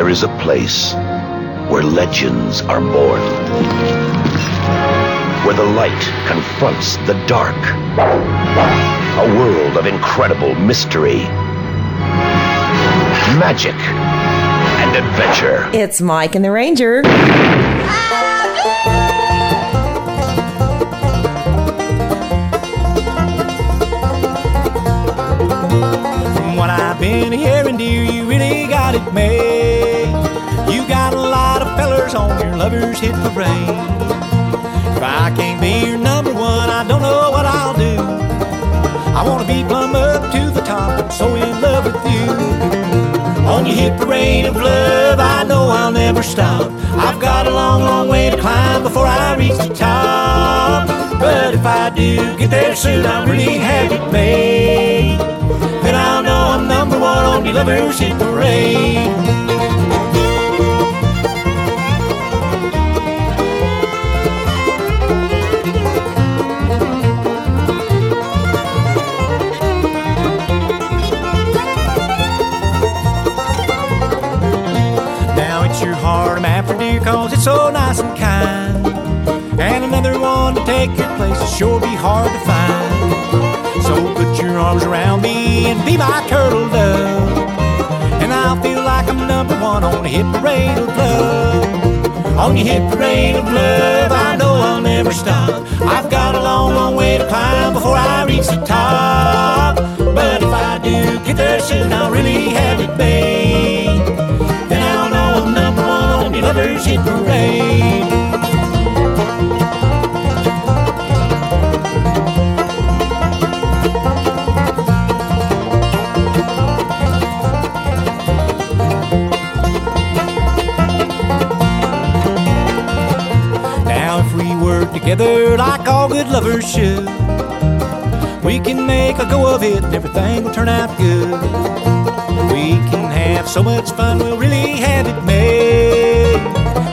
there is a place where legends are born, where the light confronts the dark, a world of incredible mystery, magic, and adventure. It's Mike and the Ranger. From what I've been hearing, dear, you really got it made. You got a lot of fellers on your lovers' hit parade. If I can't be your number one, I don't know what I'll do. I want to be plumb up to the top, I'm so in love with you. On your hit parade of love, I know I'll never stop. I've got a long, long way to climb before I reach the top. But if I do get there soon, I'll really have it made. Then I'll know I'm number one on your lovers' hit parade. Cause it's so nice and kind, and another one to take your place will sure be hard to find. So put your arms around me and be my turtle dove, and I'll feel like I'm number one on the hit parade of love. On your hit parade of love, I know I'll never stop. I've got a long, long way to climb before I reach the top. But if I do get there soon, I'll really have it made. Then I'll know I'm number one on your lovers' hit parade. Now if we work together like all good lovers should, we can make a go of it and everything will turn out good. We can have so much fun, we'll really have it made.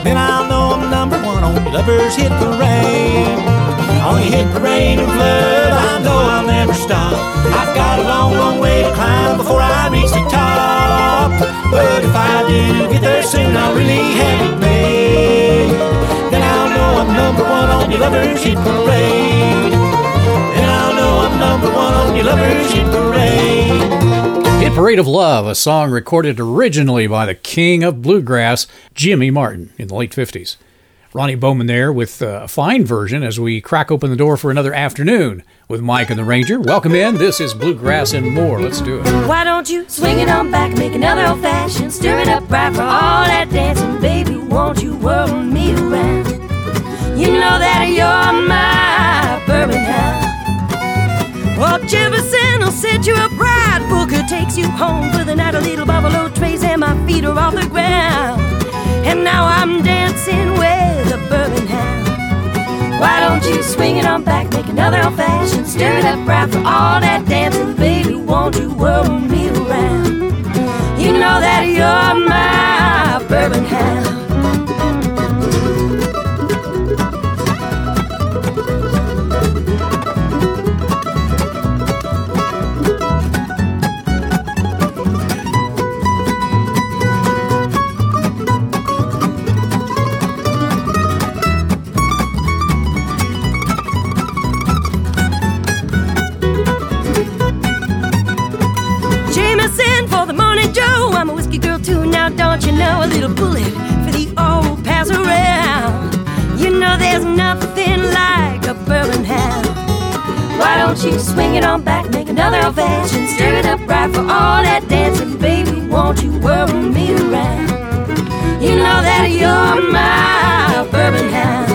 Then I'll know I'm number one on your lovers' hit parade. On your hit parade of love, I know I'll never stop. I've got a long, long way to climb before I reach the top. But if I do get there soon, I'll really have it made. Then I'll know I'm number one on your lovers' hit parade. Then I'll know I'm number one on your lovers' hit parade. Hit Parade of Love, a song recorded originally by the king of bluegrass, Jimmy Martin, in the late 50s. Ronnie Bowman there with a fine version as we crack open the door for another afternoon with Mike and the Ranger. Welcome in. This is Bluegrass and More. Let's do it. Why don't you swing it on back, make another old fashioned, stir it up right for all that dancing. Baby, won't you whirl me around? You know that you're my bourbon hound. Oh, Jefferson will set you up right. Booker takes you home for the night. A little Buffalo Trace and my feet are off the ground. And now I'm dancing with a bourbon hound. Why don't you swing it on back, make another old fashioned, stir it up right for all that dancing. Baby, won't you whirl me around? You know that you're my bourbon hound. Don't you know, a little bullet for the old pass around. You know there's nothing like a bourbon hound. Why don't you swing it on back, make another old fashioned, stir it up right for all that dancing. Baby, won't you whirl me around? You know that you're my bourbon hound.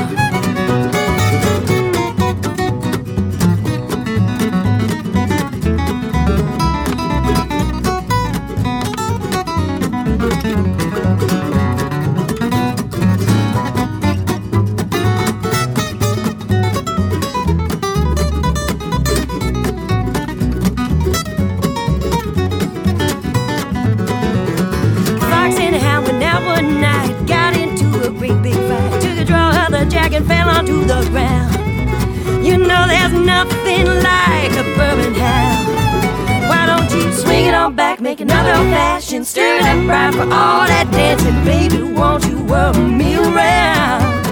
Make another old fashioned, stir it up right for all that dancing. Baby, won't you whirl me around?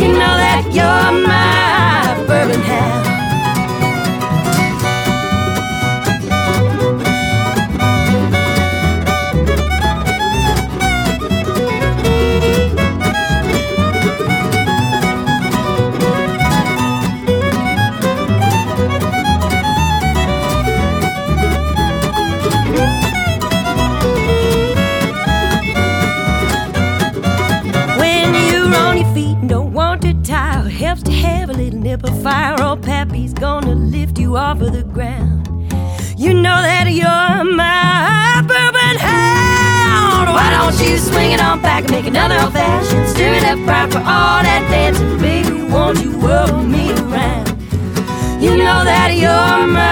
You know that you're my bourbon hound. Fire old pappy's gonna lift you off of the ground. You know that you're my bourbon hound. Why don't you swing it on back and make another old fashioned? Stir it up right for all that dancing. Baby, won't you whirl me around? You know that you're my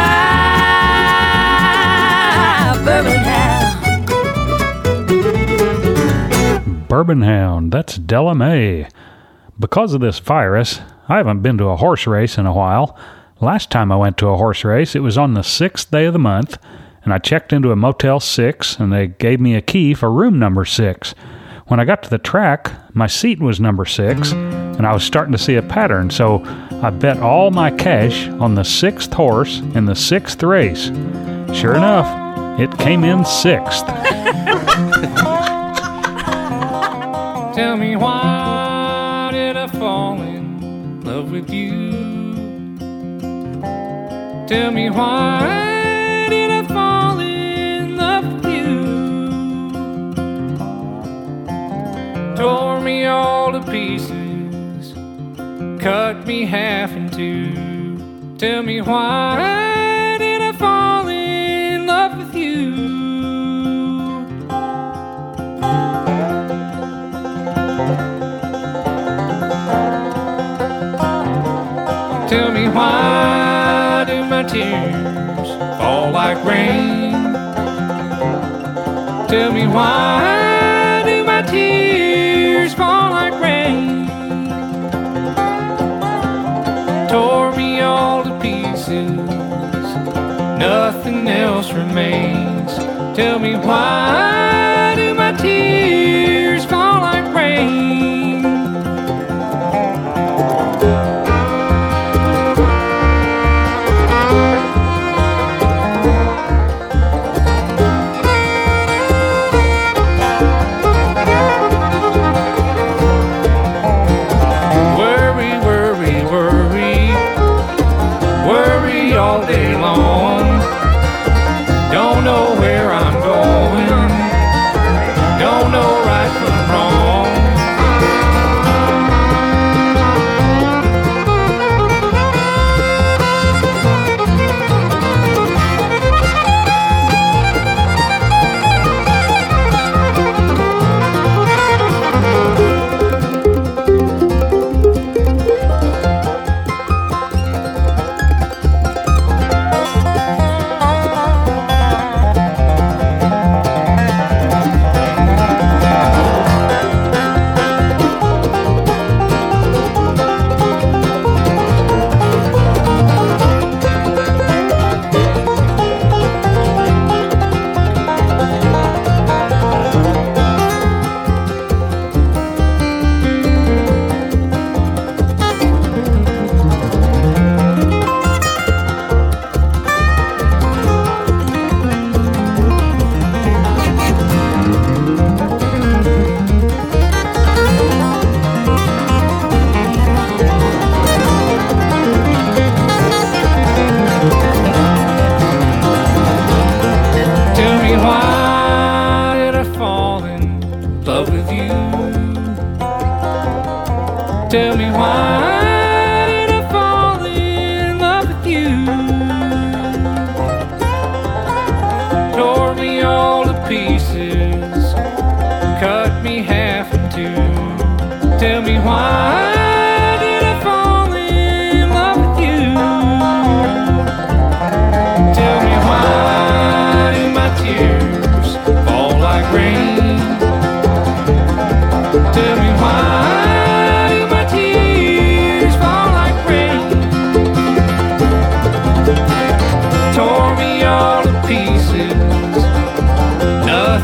bourbon hound. Bourbon hound, that's Dela May. Because of this virus, I haven't been to a horse race in a while. Last time I went to a horse race, it was on the 6th day of the month, and I checked into a Motel 6, and they gave me a key for room number 6. When I got to the track, my seat was number 6, and I was starting to see a pattern, so I bet all my cash on the 6th horse in the 6th race. Sure enough, it came in 6th. Tell me why did I fall in love with you? Tell me why did I fall in love with you? Tore me all to pieces, cut me half in two. Tell me why did I fall in love with you? Tell me why do my tears fall like rain? Tell me why do my tears fall like rain? Tore me all to pieces, nothing else remains. Tell me why do my tears fall like rain? Pieces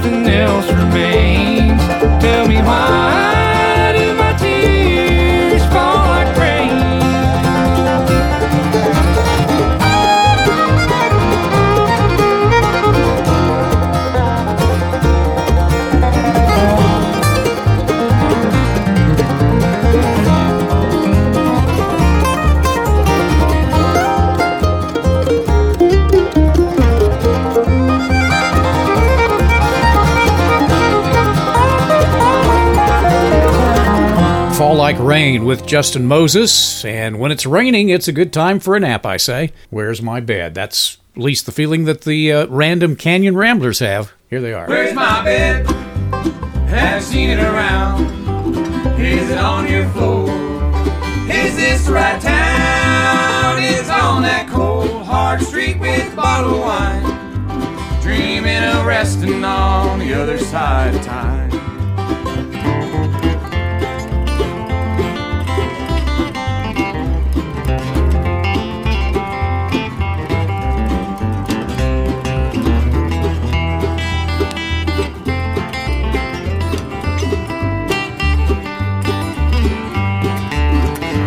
nothing else remains. Tell me why do my tears fall like rain? Fall Like Rain with Justin Moses, and when it's raining, it's a good time for a nap, I say. Where's my bed? That's at least the feeling that the Random Canyon Ramblers have. Here they are. Where's my bed? Have seen it around. Is it on your floor? Is this the right town? It's on that cold, hard street with bottle wine, dreaming of resting on the other side of time.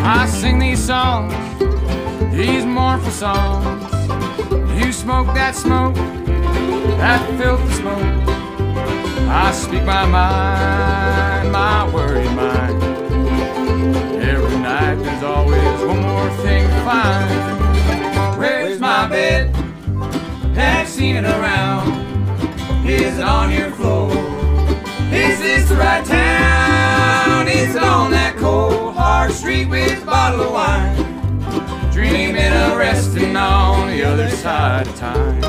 I sing these songs, these mournful songs. You smoke, that filthy smoke. I speak my mind, my worried mind. Every night there's always one more thing to find. Where's my bed? Have seen it around. Is it on your floor? Is this the right town? Is it on that cold, hard street with a bottle of wine, dreaming of resting on the other side of time?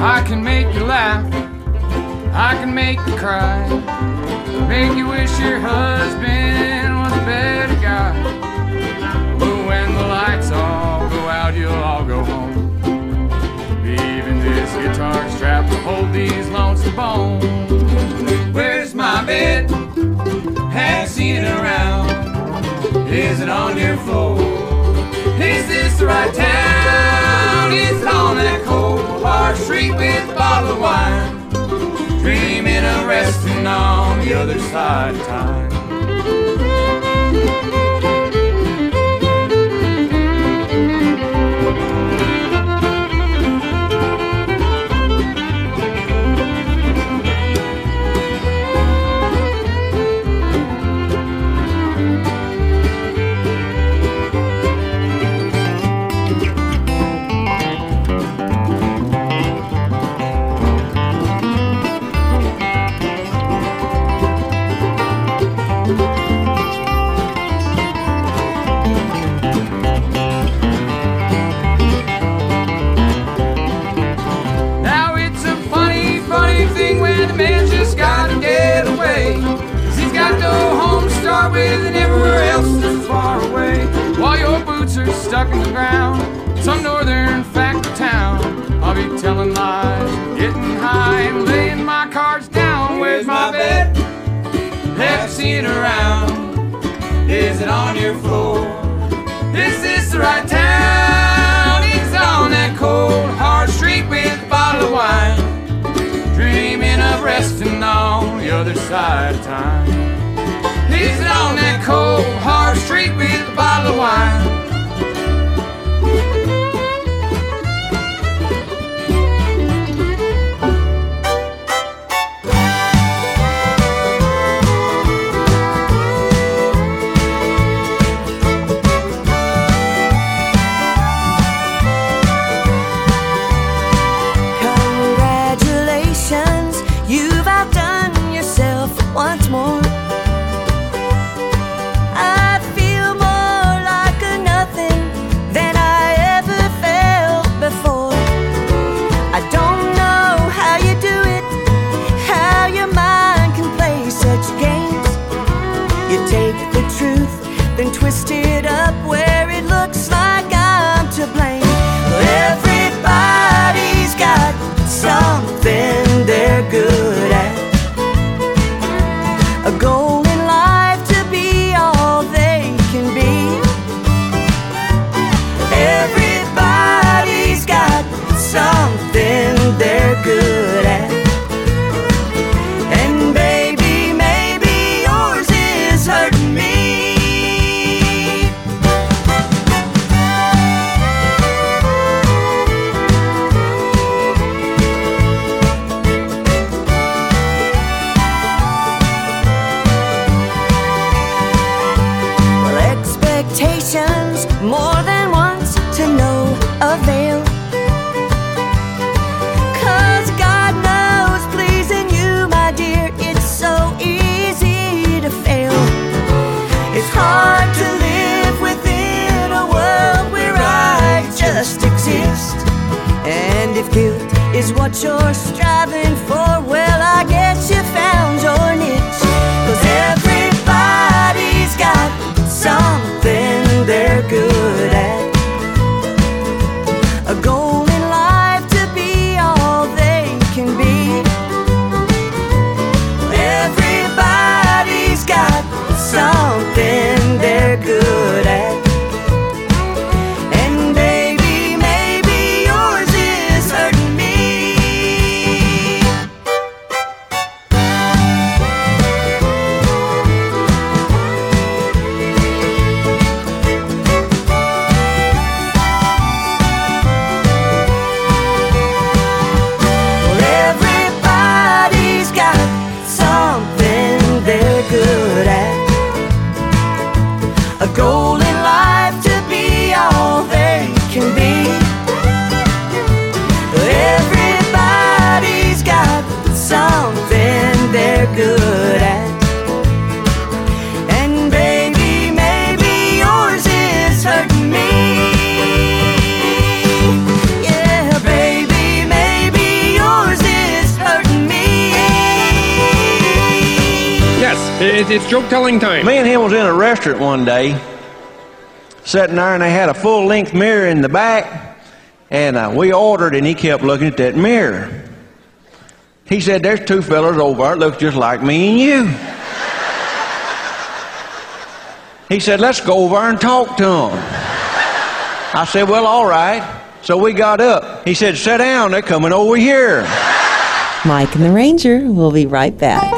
I can make you laugh, I can make you cry, make you wish your husband was a better guy. But when the lights all go out, you'll all go home, leaving this guitar strap to hold these lonesome bones. Where's my bed? Have seen it around. Is it on your floor? Is this the right town? Is it on that cold, hard street with a bottle of wine, dreaming of resting on the other side of time? With and everywhere else is far away. While your boots are stuck in the ground, some northern factory town, I'll be telling lies, getting high and laying my cards down. Where's my bed? Have seen it around. Is it on your floor? Is this the right town? It's on that cold, hard street with a bottle of wine, dreaming of resting on the other side of time. Is it on that cold, hard street with a bottle of wine? Congratulations, you've outdone yourself once more. Then twist it up where it looks like I'm to blame. Everybody more than once to no avail. Cause God knows pleasing you, my dear, it's so easy to fail. It's hard to live within a world where I just exist. And if guilt is what you're striving for, well, I guess you found your niche. Cause everybody's got something they're good at, a goal in life to be all they can be. Everybody's got something they're good at. It's joke-telling time. Me and him was in a restaurant one day, sitting there, and they had a full-length mirror in the back, and we ordered, and he kept looking at that mirror. He said, there's two fellas over there that look just like me and you. He said, let's go over and talk to them. I said, well, all right. So we got up. He said, sit down, they're coming over here. Mike and the Ranger will be right back.